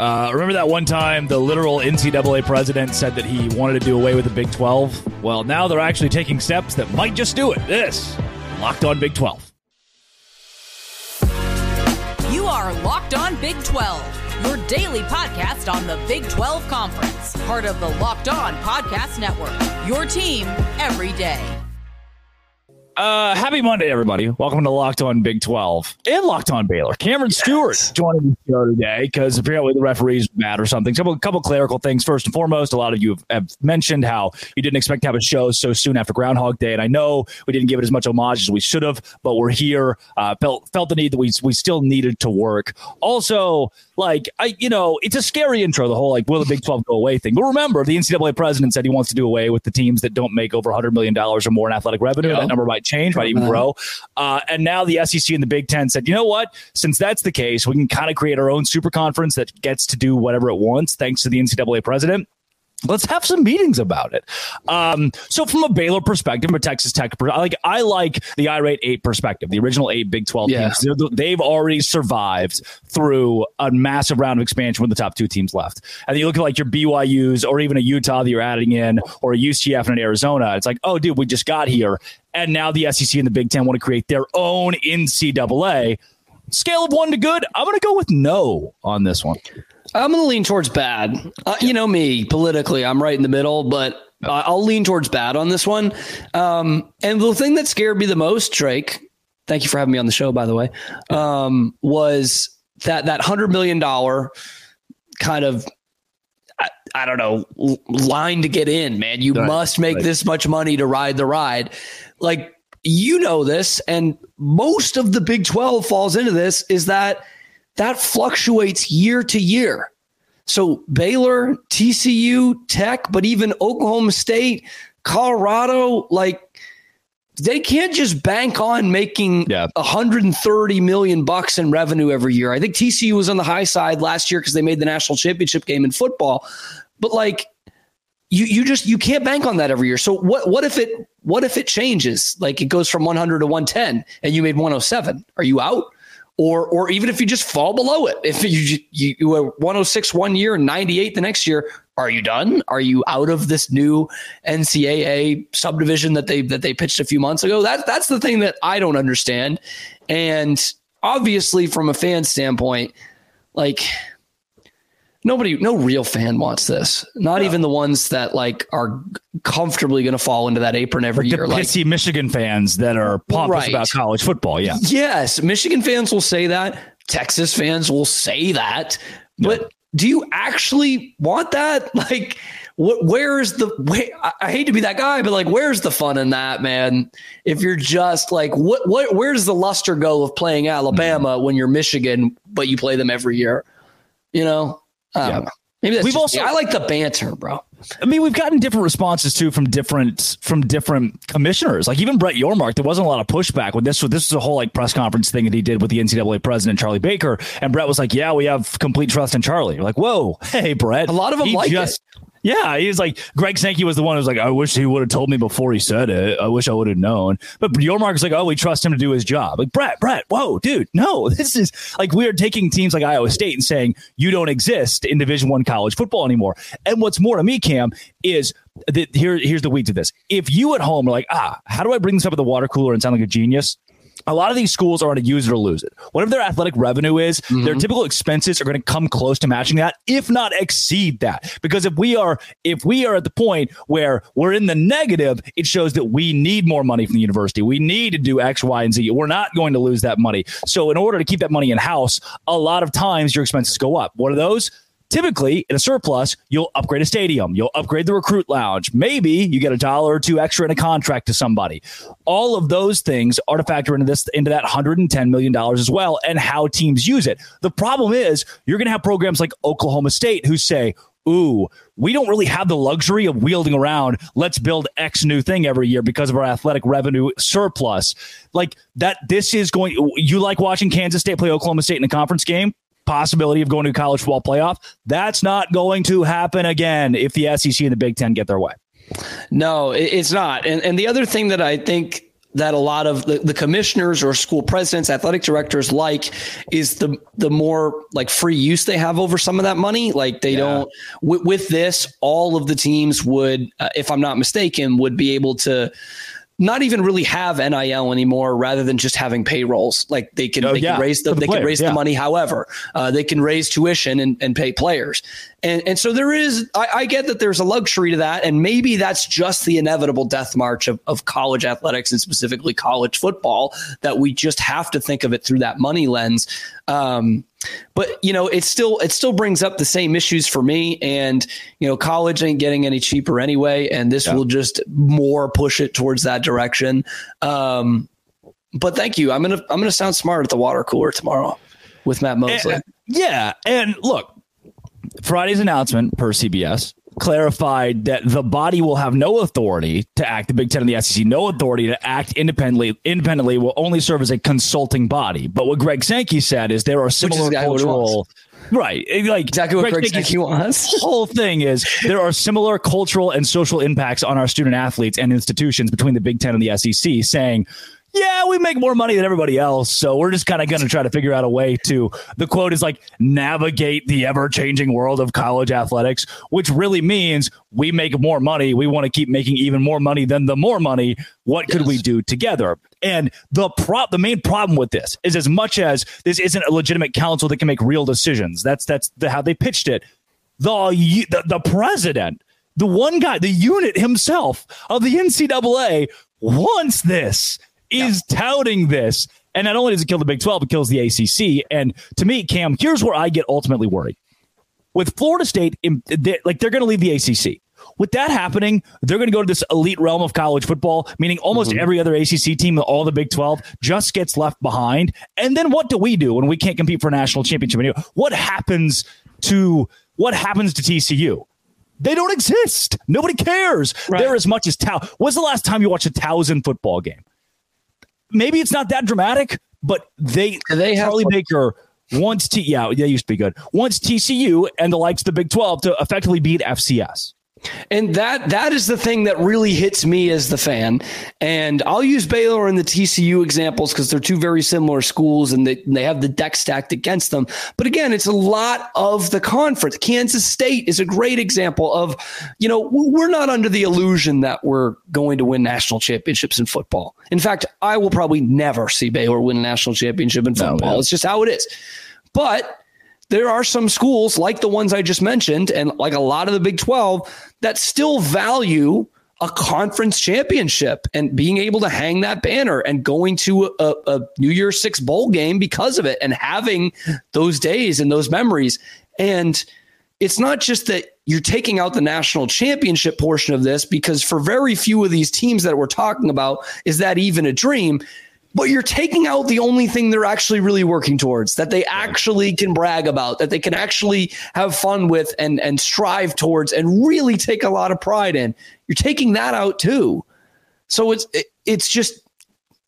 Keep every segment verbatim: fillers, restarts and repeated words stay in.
Uh, remember that one time the literal N C double A president said that he wanted to do away with the Big twelve? Well, now they're actually taking steps that might just do it. This, Locked On Big twelve. You are Locked On Big twelve, your daily podcast on the Big twelve Conference, part of the Locked On Podcast Network, your team every day. Uh, happy Monday, everybody. Welcome to Locked On Big twelve and Locked On Baylor. Cameron yes. Stewart joining the show today because apparently the referees are mad or something. So a couple of clerical things. First and foremost, a lot of you have, have mentioned how you didn't expect to have a show so soon after Groundhog Day. And I know we didn't give it as much homage as we should have, but we're here. Uh, felt felt the need that we we still needed to work. Also, like, I, you know, it's a scary intro, the whole, like, will the Big twelve go away thing. But remember, the N C double A president said he wants to do away with the teams that don't make over one hundred million dollars or more in athletic revenue. Yeah. That number might change, might even grow. Uh, and now the S E C and the Big Ten said, you know what? Since that's the case, we can kind of create our own super conference that gets to do whatever it wants, thanks to the N C double A president. Let's have some meetings about it. Um, so from a Baylor perspective, from a Texas Tech perspective, I like, I like the irate eight perspective, the original eight Big twelve yeah. teams. They've already survived through a massive round of expansion with the top two teams left. And you look at like your B Y Us or even a Utah that you're adding in, or a U C F and an Arizona. It's like, oh, dude, we just got here. And now the S E C and the Big Ten want to create their own N C double A. Scale of one to good, I'm going to go with no on this one. I'm going to lean towards bad. Uh, you know me, politically, I'm right in the middle, but uh, I'll lean towards bad on this one. Um, and the thing that scared me the most, Drake, thank you for having me on the show, by the way, um, was that that one hundred million dollars kind of, I, I don't know, line to get in, man. You right, must make right. this much money to ride the ride. Like, you know this, and most of the Big twelve falls into this, is that that fluctuates year to year. So Baylor, T C U, Tech, but even Oklahoma State, Colorado, like they can't just bank on making yeah. one hundred thirty million bucks in revenue every year. I think T C U was on the high side last year because they made the national championship game in football. But like you, you just, you can't bank on that every year. So what, what if it, what if it changes? Like it goes from one hundred to one ten and you made one oh seven. Are you out? Or, or even if you just fall below it, if you you, you were one oh six one year and ninety-eight the next year, are you done? Are you out of this new N C double A subdivision that they that they pitched a few months ago? That that's the thing that I don't understand. And obviously, from a fan standpoint, like nobody, no real fan wants this. Not no. even the ones that like are comfortably going to fall into that apron every like year. The pissy like, Michigan fans that are pompous right. about college football. Yeah. Yes. Michigan fans will say that. Texas fans will say that. Yeah. But do you actually want that? Like, what, where is the way? I, I hate to be that guy, but like, where's the fun in that, man? If you're just like, what, what, where does the luster go of playing Alabama mm-hmm. when you're Michigan, but you play them every year, you know? Um, yeah. Maybe that's we've just, also, yeah, I like the banter, bro. I mean, we've gotten different responses too from different from different commissioners. Like even Brett Yormark, there wasn't a lot of pushback when this was this was a whole like press conference thing that he did with the N C double A president Charlie Baker, and Brett was like, "Yeah, we have complete trust in Charlie." You're like, "Whoa, hey, Brett." A lot of them like just, it. Yeah, he's like Greg Sankey was the one who was like, "I wish he would have told me before he said it. I wish I would have known." But Yormark was like, "Oh, we trust him to do his job." Like Brett, Brett, whoa, dude, no, this is like we are taking teams like Iowa State and saying you don't exist in Division One college football anymore. And what's more to me, Cam, is that here, here's the weeds of this. If you at home are like, ah, how do I bring this up at the water cooler and sound like a genius? A lot of these schools are on a use it or lose it. Whatever their athletic revenue is, mm-hmm. their typical expenses are going to come close to matching that, if not exceed that. Because if we are if we are at the point where we're in the negative, it shows that we need more money from the university. We need to do X, Y, and Z. We're not going to lose that money. So in order to keep that money in-house, a lot of times your expenses go up. What are those? Typically, in a surplus, you'll upgrade a stadium. You'll upgrade the recruit lounge. Maybe you get a dollar or two extra in a contract to somebody. All of those things are to factor into this, into that one hundred ten million dollars as well, and how teams use it. The problem is you're going to have programs like Oklahoma State who say, ooh, we don't really have the luxury of wielding around. Let's build X new thing every year because of our athletic revenue surplus. Like that, this is going, you like watching Kansas State play Oklahoma State in a conference game? Possibility of going to a college football playoff. That's not going to happen again if the S E C and the Big Ten get their way. No, it's not. And and the other thing that I think that a lot of the, the commissioners or school presidents, athletic directors like is the the more like free use they have over some of that money. Like they yeah. don't w- with this, all of the teams would, uh, if I'm not mistaken, would be able to not even really have N I L anymore rather than just having payrolls. Like they can, oh, they yeah. can raise the, the they player, can raise yeah. the money. However, uh, they can raise tuition and, and pay players. And and so there is, I, I get that there's a luxury to that. And maybe that's just the inevitable death march of, of college athletics and specifically college football, that we just have to think of it through that money lens. Um, But, you know, it still it still brings up the same issues for me. And, you know, college ain't getting any cheaper anyway. And this yeah. will just more push it towards that direction. Um, but thank you. I'm going to I'm going to sound smart at the water cooler tomorrow with Matt Mosley. And, yeah. And look, Friday's announcement per C B S clarified that the body will have no authority to act, the Big Ten and the S E C, no authority to act independently, independently will only serve as a consulting body. But what Greg Sankey said is there are similar cultural... Right. Like exactly what Greg, Greg Sankey wants. The whole thing is there are similar cultural and social impacts on our student athletes and institutions between the Big Ten and the S E C, saying... yeah, we make more money than everybody else, so we're just kind of going to try to figure out a way to, the quote is like, navigate the ever-changing world of college athletics, which really means we make more money. We want to keep making even more money than the more money. What yes. could we do together? And the prop, the main problem with this is as much as this isn't a legitimate council that can make real decisions, that's that's the, how they pitched it, the the, the president, the one guy, the unit himself of the N C double A wants this. Is touting this. And not only does it kill the Big twelve, it kills the A C C. And to me, Cam, here's where I get ultimately worried. With Florida State, like they're going to leave the A C C. With that happening, they're going to go to this elite realm of college football, meaning almost mm-hmm. every other A C C team, all the Big twelve, just gets left behind. And then what do we do when we can't compete for a national championship? What happens to what happens to T C U? They don't exist. Nobody cares. Right. They're as much as Tau. When's the last time you watched a Towson football game? Maybe it's not that dramatic, but they, they have Charlie Baker wants to, yeah, they used to be good. Wants T C U and the likes of the Big twelve to effectively beat F C S. And that that is the thing that really hits me as the fan. And I'll use Baylor and the T C U examples because they're two very similar schools and they, and they have the deck stacked against them. But again, it's a lot of the conference. Kansas State is a great example of, you know, we're not under the illusion that we're going to win national championships in football. In fact, I will probably never see Baylor win a national championship in football. No, no. It's just how it is. But there are some schools like the ones I just mentioned and like a lot of the Big twelve that still value a conference championship and being able to hang that banner and going to a, a New Year's Six bowl game because of it and having those days and those memories. And it's not just that you're taking out the national championship portion of this, because for very few of these teams that we're talking about, is that even a dream? But you're taking out the only thing they're actually really working towards, that they actually can brag about, that they can actually have fun with and, and strive towards and really take a lot of pride in. You're taking that out too. So it's it's just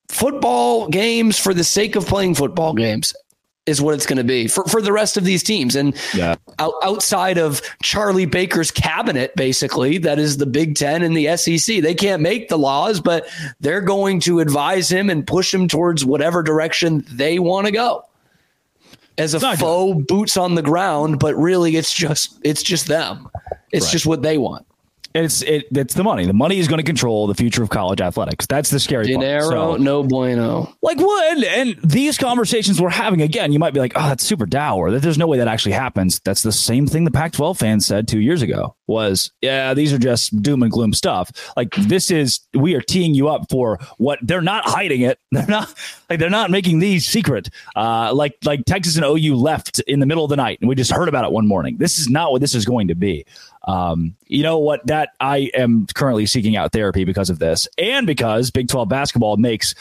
football games for the sake of playing football games is what it's going to be for, for the rest of these teams. And yeah. out, outside of Charlie Baker's cabinet, basically, that is the Big Ten and the S E C. They can't make the laws, but they're going to advise him and push him towards whatever direction they want to go as a Not faux good. boots on the ground. But really, it's just it's just them. It's right. just what they want. It's it, it's the money. The money is going to control the future of college athletics. That's the scary Dinero, part. So, no bueno. Like what? And these conversations we're having, again, you might be like, oh, that's super dour. That there's no way that actually happens. That's the same thing the Pac twelve fans said two years ago was, yeah, these are just doom and gloom stuff. Like this is, we are teeing you up for what they're not hiding it. They're not like they're not making these secret. Uh, like like Texas and O U left in the middle of the night and we just heard about it one morning. This is not what this is going to be. Um, you know what, that I am currently seeking out therapy because of this and because Big twelve basketball makes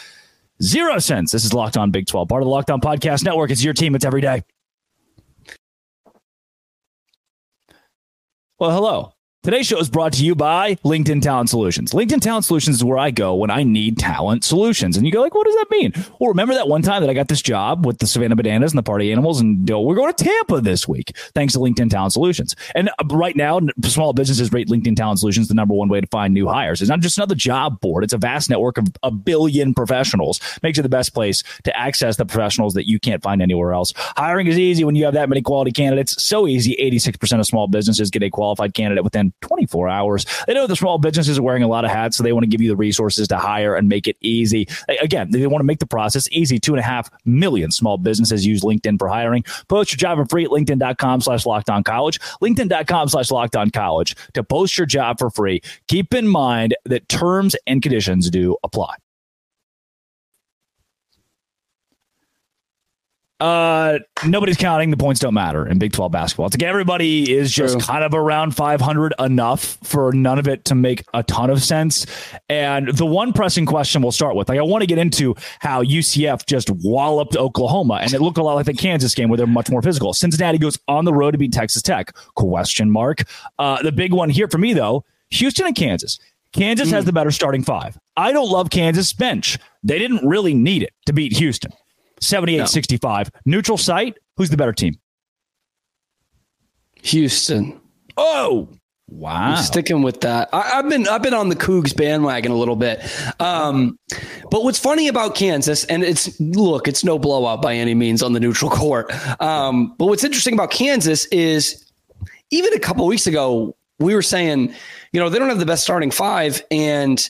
zero sense. This is Locked On Big twelve, part of the Locked On Podcast Network. It's your team. It's every day. Well, hello. Today's show is brought to you by LinkedIn Talent Solutions. LinkedIn Talent Solutions is where I go when I need talent solutions. And you go like, what does that mean? Well, remember that one time that I got this job with the Savannah Bananas and the Party Animals, and oh, we're going to Tampa this week, thanks to LinkedIn Talent Solutions. And right now, small businesses rate LinkedIn Talent Solutions the number one way to find new hires. It's not just another job board. It's a vast network of a billion professionals. Makes it the best place to access the professionals that you can't find anywhere else. Hiring is easy when you have that many quality candidates. So easy, eighty-six percent of small businesses get a qualified candidate within twenty-four hours. They know the small businesses are wearing a lot of hats, so they want to give you the resources to hire and make it easy. Again, they want to make the process easy. Two and a half million small businesses use LinkedIn for hiring. Post your job for free at LinkedIn.com slash LockedOnCollege. LinkedIn.com slash LockedOnCollege to post your job for free. Keep in mind that terms and conditions do apply. Uh, nobody's counting. The points don't matter in Big twelve basketball. It's like everybody is just True. Kind of around five hundred, enough for none of it to make a ton of sense. And the one pressing question we'll start with, like I want to get into how U C F just walloped Oklahoma, and it looked a lot like the Kansas game where they're much more physical. Cincinnati goes on the road to beat Texas Tech. Question mark. Uh, the big one here for me though, Houston and Kansas. Kansas mm. has the better starting five. I don't love Kansas bench. They didn't really need it to beat Houston. seventy-eight sixty-five. No. Neutral site. Who's the better team? Houston. Oh, wow. I'm sticking with that. I, I've been I've been on the Cougs bandwagon a little bit. Um, but what's funny about Kansas, and it's look, it's no blowout by any means on the neutral court. Um, but what's interesting about Kansas is even a couple weeks ago, we were saying, you know, they don't have the best starting five, and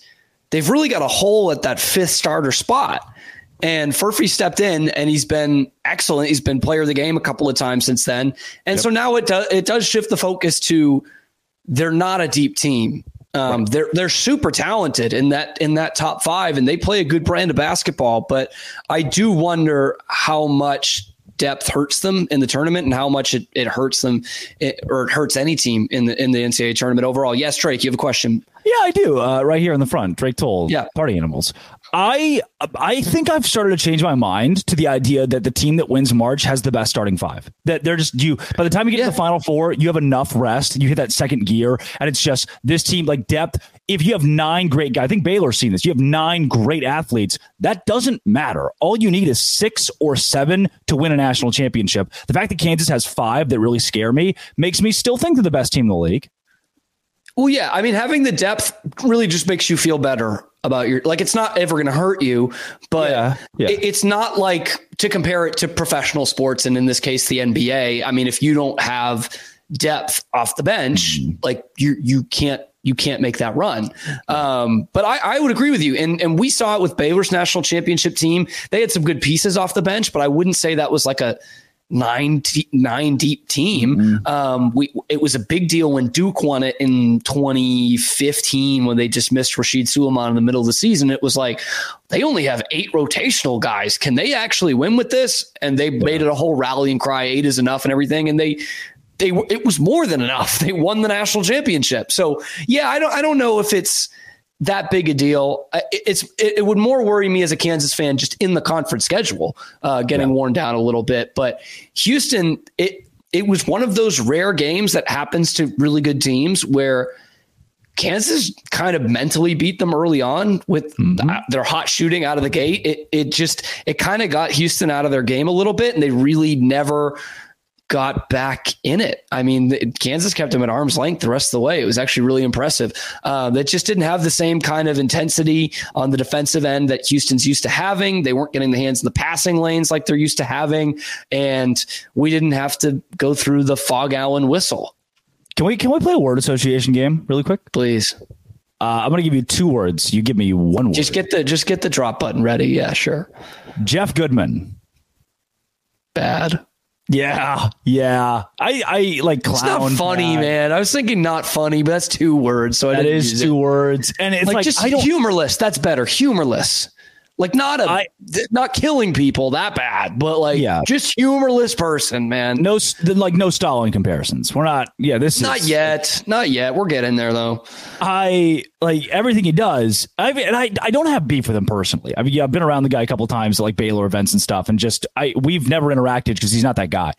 they've really got a hole at that fifth starter spot. And Furphy stepped in, and he's been excellent. He's been player of the game a couple of times since then. And yep. so now it, do, it does shift the focus to they're not a deep team. Um, right. They're they're super talented in that in that top five, and they play a good brand of basketball. But I do wonder how much depth hurts them in the tournament and how much it, it hurts them it, or it hurts any team in the in the N C double A tournament overall. Yes, Drake, you have a question? Yeah, I do. Uh, right here in the front, Drake Toll, yeah. Party Animals. I I think I've started to change my mind to the idea that the team that wins March has the best starting five. That they're just you. By the time you get yeah. to the Final Four, you have enough rest. You hit that second gear, and it's just this team like depth. If you have nine great guys, I think Baylor's seen this. You have nine great athletes. That doesn't matter. All you need is six or seven to win a national championship. The fact that Kansas has five that really scare me makes me still think they're the best team in the league. Well, yeah. I mean, having the depth really just makes you feel better about your, like, it's not ever going to hurt you, but yeah, yeah. It, it's not like to compare it to professional sports. And in this case, the N B A, I mean, if you don't have depth off the bench, mm-hmm. like you, you can't, you can't make that run. Um, but I, I would agree with you. And and we saw it with Baylor's national championship team. They had some good pieces off the bench, but I wouldn't say that was like a, Nine, te- nine deep team. Mm-hmm. Um, we it was a big deal when Duke won it in twenty fifteen when they just missed Rashid Suleiman in the middle of the season. It was like they only have eight rotational guys. Can they actually win with this? And they yeah. made it a whole rallying cry. Eight is enough and everything. And they they it was more than enough. They won the national championship. So yeah, I don't I don't know if it's that big a deal. It's it, it would more worry me as a Kansas fan just in the conference schedule, uh, getting yeah. worn down a little bit. But Houston, it it was one of those rare games that happens to really good teams where Kansas kind of mentally beat them early on with mm-hmm. th- their hot shooting out of the gate. It it just it kind of got Houston out of their game a little bit, and they really never got back in it. I mean, Kansas kept them at arm's length the rest of the way. It was actually really impressive. Uh, they just didn't have the same kind of intensity on the defensive end that Houston's used to having. They weren't getting the hands in the passing lanes like they're used to having. And we didn't have to go through the Fog Allen whistle. Can we, can we play a word association game really quick? Please. Uh, I'm going to give you two words. You give me one word. Just get the, just get the drop button ready. Yeah, sure. Jeff Goodman. Bad. Yeah, yeah. I, I like clown. It's not funny, bad. man. I was thinking not funny, but that's two words. So I that didn't is use two it. words, and it's like, like just I don't, humorless. That's better. Humorless, like not a I, th- not killing people that bad, but like yeah. just humorless person, man. No, like no Stalin comparisons. We're not. Yeah, this not is, yet. Not yet. We're getting there though. I like everything he does. I and I I don't have beef with him personally. I mean, yeah, I've been around the guy a couple of times, like Baylor events and stuff, and just I we've never interacted because he's not that guy.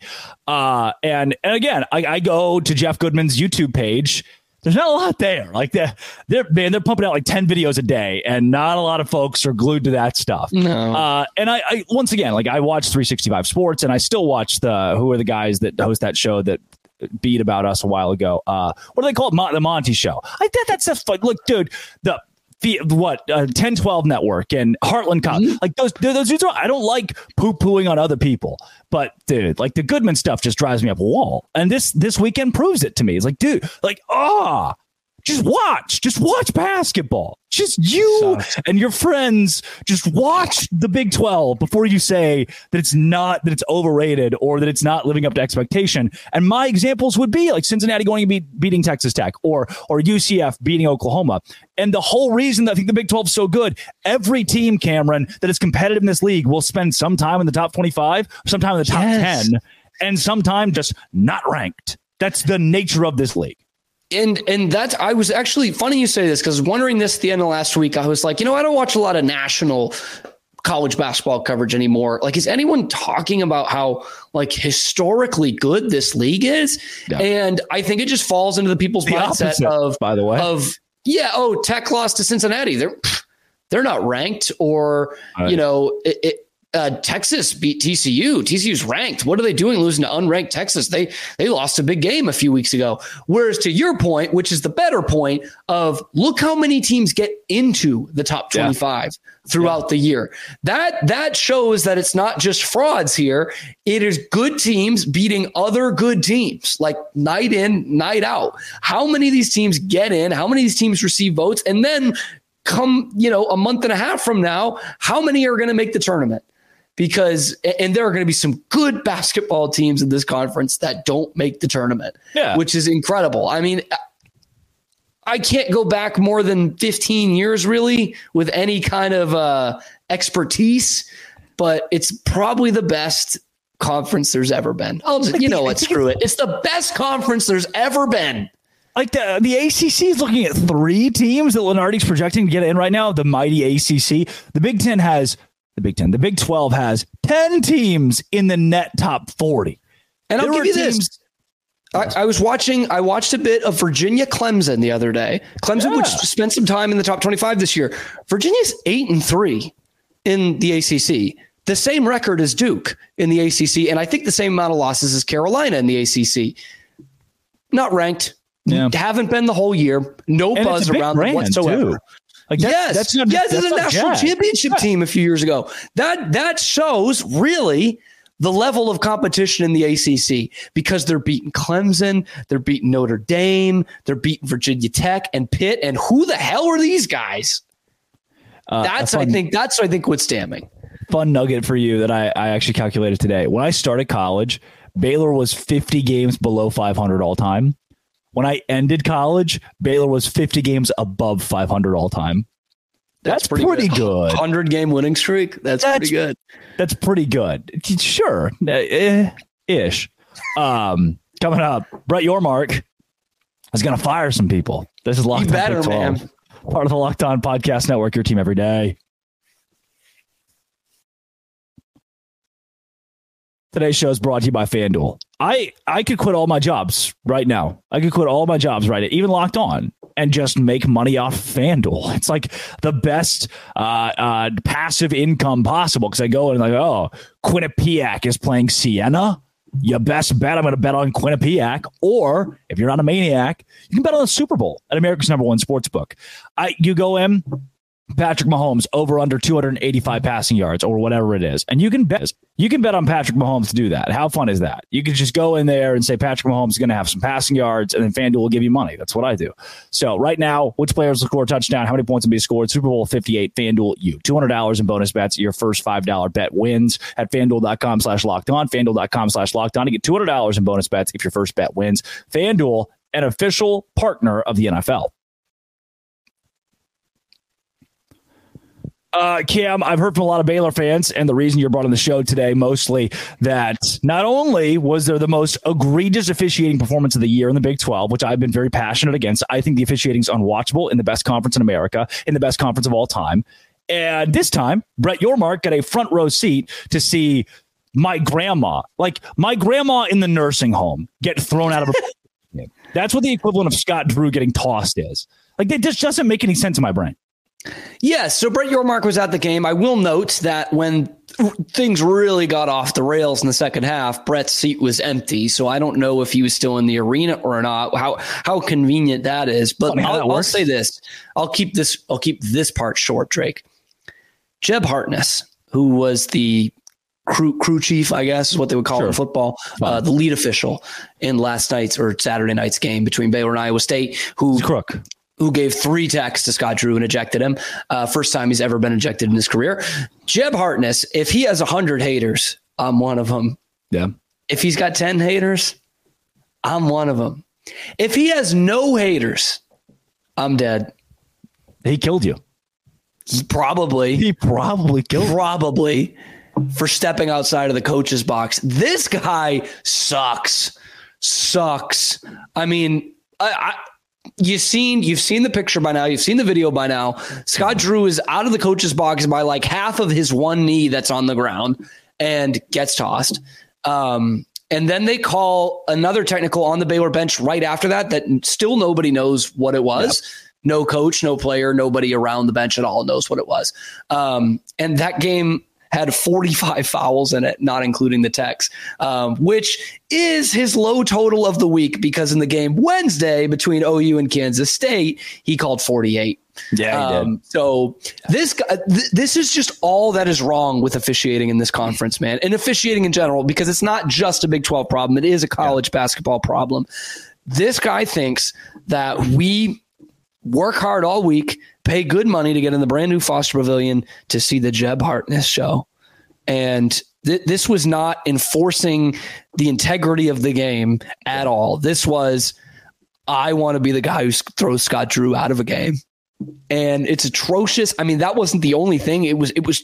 Uh, and and again, I, I go to Jeff Goodman's YouTube page. there's not a lot there. Like they're, they're man, they're pumping out like ten videos a day, and not a lot of folks are glued to that stuff. No. Uh, and I, I once again, like I watch three sixty-five Sports, and I still watch the who are the guys that host that show that beat about us a while ago. Uh, what do they call it? Mon- the Monty Show. I thought that's stuff. Like, look, dude, the. The, what uh, ten twelve Network and Heartland Cop, mm-hmm. like those those dudes are, I don't like poo pooing on other people, but dude, like the Goodman stuff just drives me up a wall, and this this weekend proves it to me. It's like, dude, like ah, oh, just watch, just watch basketball, just you and your friends, just watch the Big twelve before you say that it's not that it's overrated or that it's not living up to expectation. And my examples would be like Cincinnati going to be beating Texas Tech or or U C F beating Oklahoma. And the whole reason that I think the Big twelve is so good, every team, Cameron, that is competitive in this league will spend some time in the top twenty-five, some time in the top yes. ten, and sometime just not ranked. That's the nature of this league. And and that's, I was actually, funny you say this, because wondering this at the end of last week, I was like, you know, I don't watch a lot of national college basketball coverage anymore. Like, is anyone talking about how, like, historically good this league is? Yeah. And I think it just falls into the people's the mindset opposite, of, by the way, of, yeah, oh, Tech lost to Cincinnati. They're, they're not ranked or, right. you know, it, it Uh, Texas beat T C U. T C U's ranked. What are they doing losing to unranked Texas? They they lost a big game a few weeks ago. Whereas to your point, which is the better point of look how many teams get into the top twenty-five yeah. throughout yeah. the year. That that shows that it's not just frauds here. It is good teams beating other good teams, like night in, night out. How many of these teams get in? How many of these teams receive votes? And then come, you know, a month and a half from now, how many are going to make the tournament? Because, and there are going to be some good basketball teams in this conference that don't make the tournament, yeah. which is incredible. I mean, I can't go back more than fifteen years really with any kind of uh, expertise, but it's probably the best conference there's ever been. I'll just, you know what, screw it. It's the best conference there's ever been. Like the, the A C C is looking at three teams that Lunardi's projecting to get in right now, the mighty A C C. The Big Ten has... The Big Ten. The Big twelve has ten teams in the net top forty. And I'll give you this. I, I was watching, I watched a bit of Virginia Clemson the other day. Clemson, yeah. which spent some time in the top twenty-five this year. Virginia's eight and three in the A C C. The same record as Duke in the A C C. And I think the same amount of losses as Carolina in the A C C. Not ranked. Yeah. Haven't been the whole year. No and buzz around them whatsoever. Too. Like that's, yes, that's not, yes, that's it's a national jazz. championship yeah. team a few years ago. That that shows really the level of competition in the A C C because they're beating Clemson, they're beating Notre Dame, they're beating Virginia Tech and Pitt, and who the hell are these guys? Uh, that's fun, I think that's I think what's damning. Fun nugget for you that I, I actually calculated today. When I started college, Baylor was fifty games below five hundred all time. When I ended college, Baylor was fifty games above five hundred all time. That's, that's pretty, pretty good. one hundred game winning streak. That's, that's pretty good. That's pretty good. Sure. Eh, ish. Um, coming up, Brett Yormark is going to fire some people. This is Locked On Big twelve, man. Part of the Locked On Podcast Network, your team every day. Today's show is brought to you by FanDuel. I, I could quit all my jobs right now. I could quit all my jobs right now, even Locked On, and just make money off FanDuel. It's like the best uh, uh, passive income possible because I go and like, oh, Quinnipiac is playing Siena. You best bet I'm going to bet on Quinnipiac. Or if you're not a maniac, you can bet on the Super Bowl at America's number one sportsbook. I, you go in, Patrick Mahomes over under two hundred eighty-five passing yards or whatever it is. And you can bet you can bet on Patrick Mahomes to do that. How fun is that? You can just go in there and say Patrick Mahomes is going to have some passing yards and then FanDuel will give you money. That's what I do. So right now, which players will score a touchdown? How many points will be scored? Super Bowl fifty-eight, FanDuel, you. two hundred dollars in bonus bets. Your first five dollars bet wins at FanDuel.com slash locked on. FanDuel.com slash locked on to get two hundred dollars in bonus bets if your first bet wins. FanDuel, an official partner of the N F L. Uh, Cam, I've heard from a lot of Baylor fans, and the reason you're brought on the show today, mostly that not only was there the most egregious officiating performance of the year in the Big twelve, which I've been very passionate against. I think the officiating's unwatchable in the best conference in America, in the best conference of all time. And this time, Brett Yormark got a front row seat to see my grandma, like my grandma in the nursing home, get thrown out of a... That's what the equivalent of Scott Drew getting tossed is. Like, it just doesn't make any sense in my brain. Yeah, so Brett Yormark was at the game. I will note that when things really got off the rails in the second half, Brett's seat was empty. So I don't know if he was still in the arena or not, how how convenient that is. But I'll, I'll say this. I'll keep this I'll keep this part short, Drake. Jeb Hartness, who was the crew crew chief, I guess is what they would call sure. it in football, wow. uh, the lead official in last night's or Saturday night's game between Baylor and Iowa State, who crook. who gave three tacks to Scott Drew and ejected him. Uh, first time he's ever been ejected in his career. Jeb Hartness, if he has one hundred haters, I'm one of them. Yeah. If he's got ten haters, I'm one of them. If he has no haters, I'm dead. He killed you. He probably. He probably killed Probably for stepping outside of the coach's box. This guy sucks. Sucks. I mean, I... I You've seen, you've seen the picture by now. You've seen the video by now. Scott Drew is out of the coach's box by like half of his one knee that's on the ground and gets tossed. Um, and then they call another technical on the Baylor bench right after that, that still nobody knows what it was. Yep. No coach, no player, nobody around the bench at all knows what it was. Um, and that game had forty-five fouls in it, not including the techs, um, which is his low total of the week because in the game Wednesday between O U and Kansas State, he called forty-eight. Yeah, he um, did. So this guy, th- this is just all that is wrong with officiating in this conference, man, and officiating in general, because it's not just a Big twelve problem. It is a college yeah. basketball problem. This guy thinks that we work hard all week, pay good money to get in the brand new Foster Pavilion to see the Jeb Hartness show. And th- this was not enforcing the integrity of the game at all. This was, I want to be the guy who throws Scott Drew out of a game. And it's atrocious. I mean, that wasn't the only thing. It was, it was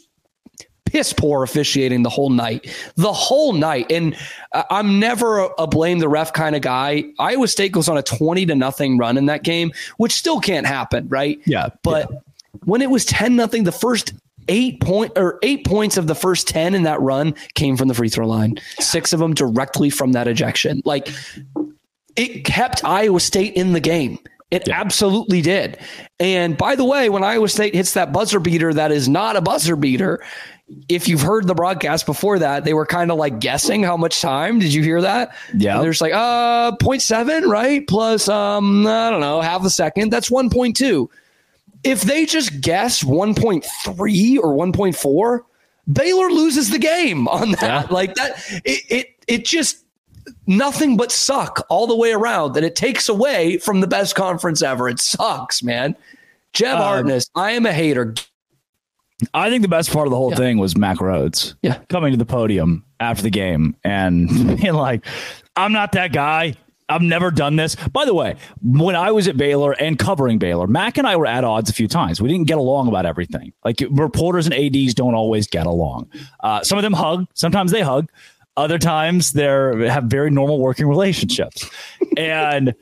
piss poor officiating the whole night, the whole night. And uh, I'm never a, a blame the ref kind of guy. Iowa State goes on a twenty to nothing run in that game, which still can't happen. Right. Yeah. But yeah. when it was ten nothing, the first eight point or eight points of the first ten in that run came from the free throw line, six of them directly from that ejection. Like, it kept Iowa State in the game. It yeah. absolutely did. And by the way, when Iowa State hits that buzzer beater, that is not a buzzer beater. If you've heard the broadcast before that, they were kind of like guessing how much time. Did you hear that? Yeah. There's like, uh, zero point seven, right? Plus, um, I don't know, half a second. That's one point two. If they just guess one point three or one point four, Baylor loses the game on that. Yeah. Like that, it, it, it just nothing but suck all the way around. And it takes away from the best conference ever. It sucks, man. Jeb uh, Hartness, I am a hater. I think the best part of the whole yeah. thing was Mac Rhoades yeah. coming to the podium after the game and being like, I'm not that guy. I've never done this. By the way, when I was at Baylor and covering Baylor, Mac and I were at odds a few times. We didn't get along about everything. Like, reporters and A Ds don't always get along. Uh, some of them hug. Sometimes they hug. Other times they have very normal working relationships. And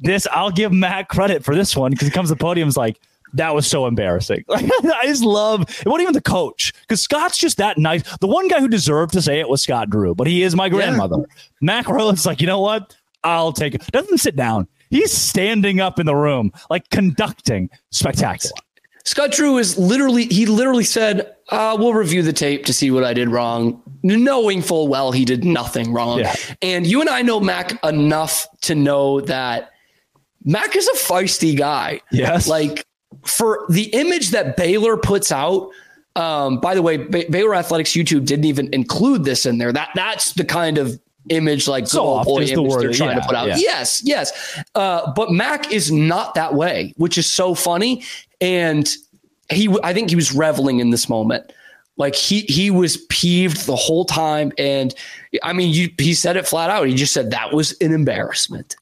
this, I'll give Mac credit for this one because he comes to the podium is like, that was so embarrassing. Like, I just love it. Wasn't even the coach, because Scott's just that nice. The one guy who deserved to say it was Scott Drew, but he is my grandmother. Yeah. Mac Rhoades, like, you know what? I'll take it. Doesn't sit down. He's standing up in the room, like conducting. Spectacular. Scott Drew is literally, he literally said, uh, we'll review the tape to see what I did wrong, knowing full well he did nothing wrong. Yeah. And you and I know Mac enough to know that Mac is a feisty guy. Yes. Like, for the image that Baylor puts out, um, by the way, Bay- Baylor Athletics YouTube didn't even include this in there. That That's the kind of image, like, so off is the word they're trying yeah, to put out. Yeah. Yes, yes. Uh, but Mac is not that way, which is so funny. And he, I think he was reveling in this moment. Like, he he was peeved the whole time. And, I mean, you, he said it flat out. He just said, that was an embarrassment.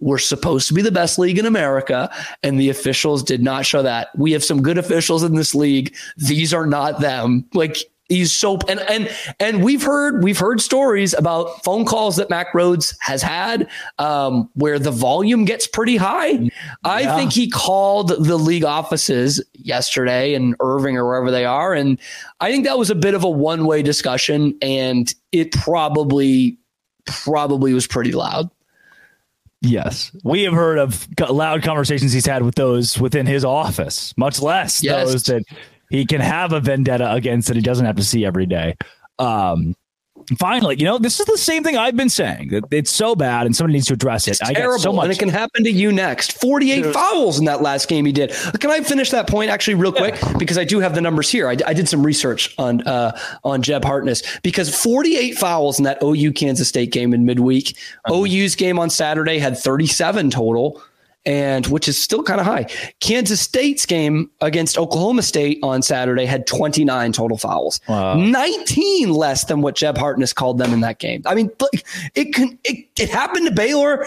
We're supposed to be the best league in America, and the officials did not show that. We have some good officials in this league. These are not them. Like, he's so and and and we've heard we've heard stories about phone calls that Mac Rhoades has had um, where the volume gets pretty high. Yeah. I think he called the league offices yesterday in Irving or wherever they are, and I think that was a bit of a one-way discussion, and it probably probably was pretty loud. Yes, we have heard of loud conversations he's had with those within his office, much less yes. those that he can have a vendetta against that he doesn't have to see every day. Um, finally, you know, this is the same thing I've been saying, that it's so bad and somebody needs to address it. It's I terrible, so much. And it can happen to you next. forty-eight fouls in that last game he did. Can I finish that point actually real quick? Yeah. Because I do have the numbers here. I, I did some research on uh, on Jeb Hartness, because forty-eight fouls in that O U Kansas State game in midweek. Mm-hmm. O U's game on Saturday had thirty-seven total, and which is still kind of high. Kansas State's game against Oklahoma State on Saturday had twenty-nine total fouls, wow. nineteen less than what Jeb Hartness called them in that game. I mean, it can, it, it happened to Baylor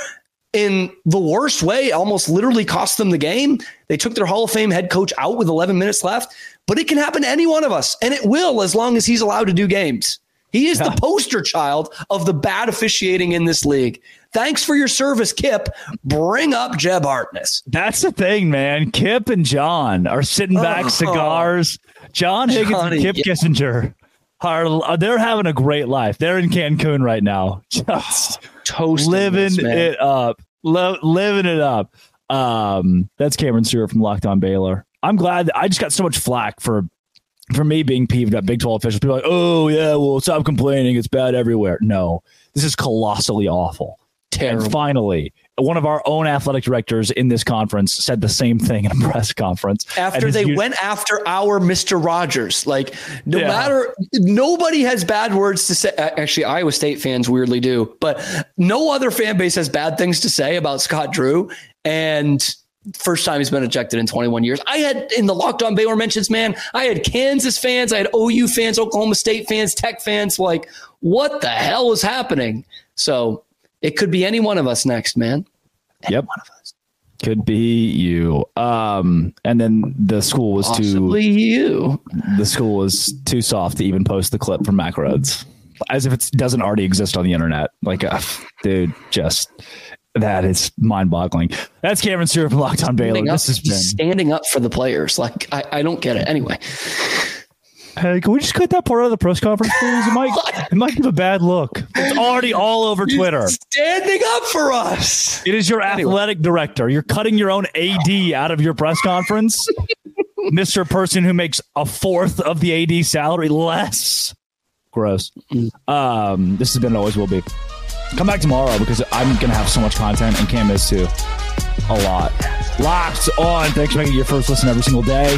in the worst way, almost literally cost them the game. They took their Hall of Fame head coach out with eleven minutes left, but it can happen to any one of us. And it will, as long as he's allowed to do games. He is yeah. the poster child of the bad officiating in this league. Thanks for your service, Kip. Bring up Jeb Hartness. That's the thing, man. Kip and John are sitting back, oh, cigars. John Higgins Johnny, and Kip yeah. Kissinger are they're having a great life. They're in Cancun right now, just toasting, living this, it up, Lo- living it up. Um, that's Cameron Stewart from Locked On Baylor. I'm glad that I just got so much flack for. For me being peeved at Big twelve officials, people are like, oh, yeah, well, stop complaining. It's bad everywhere. No, this is colossally awful. Terrible. And finally, one of our own athletic directors in this conference said the same thing in a press conference. After they huge- went after our Mister Rogers. Like, no yeah. matter, nobody has bad words to say. Actually, Iowa State fans weirdly do. But no other fan base has bad things to say about Scott Drew. And... first time he's been ejected in twenty-one years. I had in the Locked On Baylor mentions, man, I had Kansas fans, I had O U fans, Oklahoma State fans, Tech fans. Like, what the hell is happening? So it could be any one of us next, man. Any yep. one of us. Could be you. Um, and then the school was Possibly too. you. The school was too soft to even post the clip from Mac Rhoades, as if it doesn't already exist on the internet. Like, uh, dude, just. That is mind-boggling. That's Cameron Stewart from Locked On Baylor. Up, this is been... standing up for the players. Like, I, I don't get it. Anyway, hey, can we just cut that part of the press conference, please? It might, it might give a bad look. It's already all over Twitter. He's standing up for us. It is your anyway. athletic director. You're cutting your own A D out of your press conference, Mister Person who makes a fourth of the A D salary less. Gross. Um, this has been Always Will Be. Come back tomorrow because I'm going to have so much content and can't miss too. A lot. Locked On. Thanks for making your first listen every single day.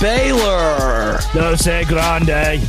Baylor. No se grande.